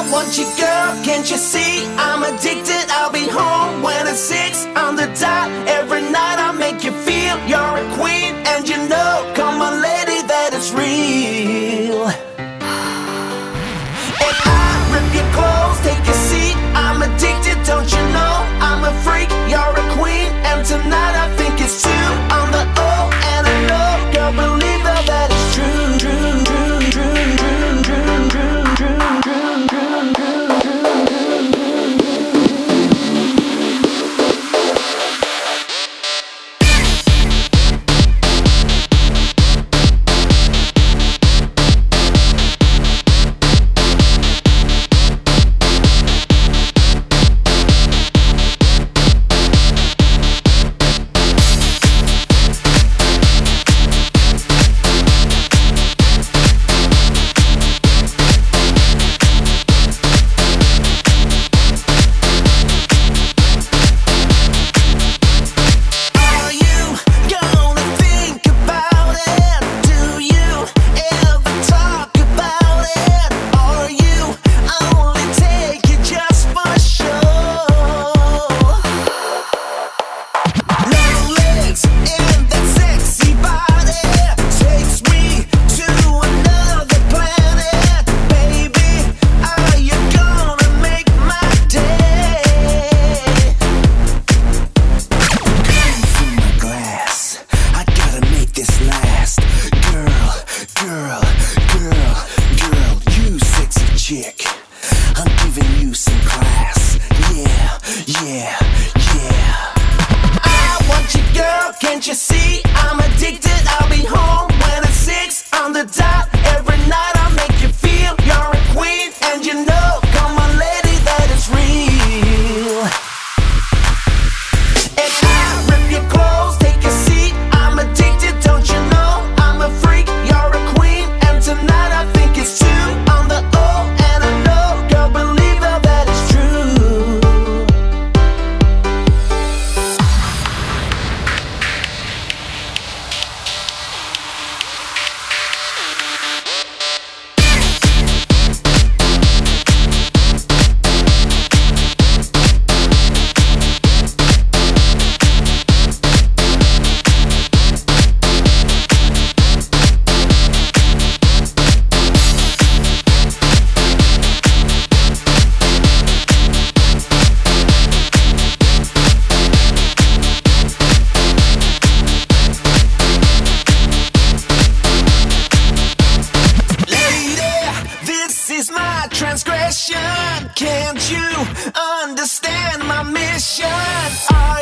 I want you, girl, can't you see? I'm addicted, I'll be home when it's 6 on the dot. Every night I make you feel you're a queen. And you know, come on lady, that it's real. If I rip your clothes, take a seat. I'm addicted, don't you know? I'm a freak, you're a queen. And tonight I think it's 2 on the O. And I know, girl, believe that that is true. Transgression, can't you understand my mission?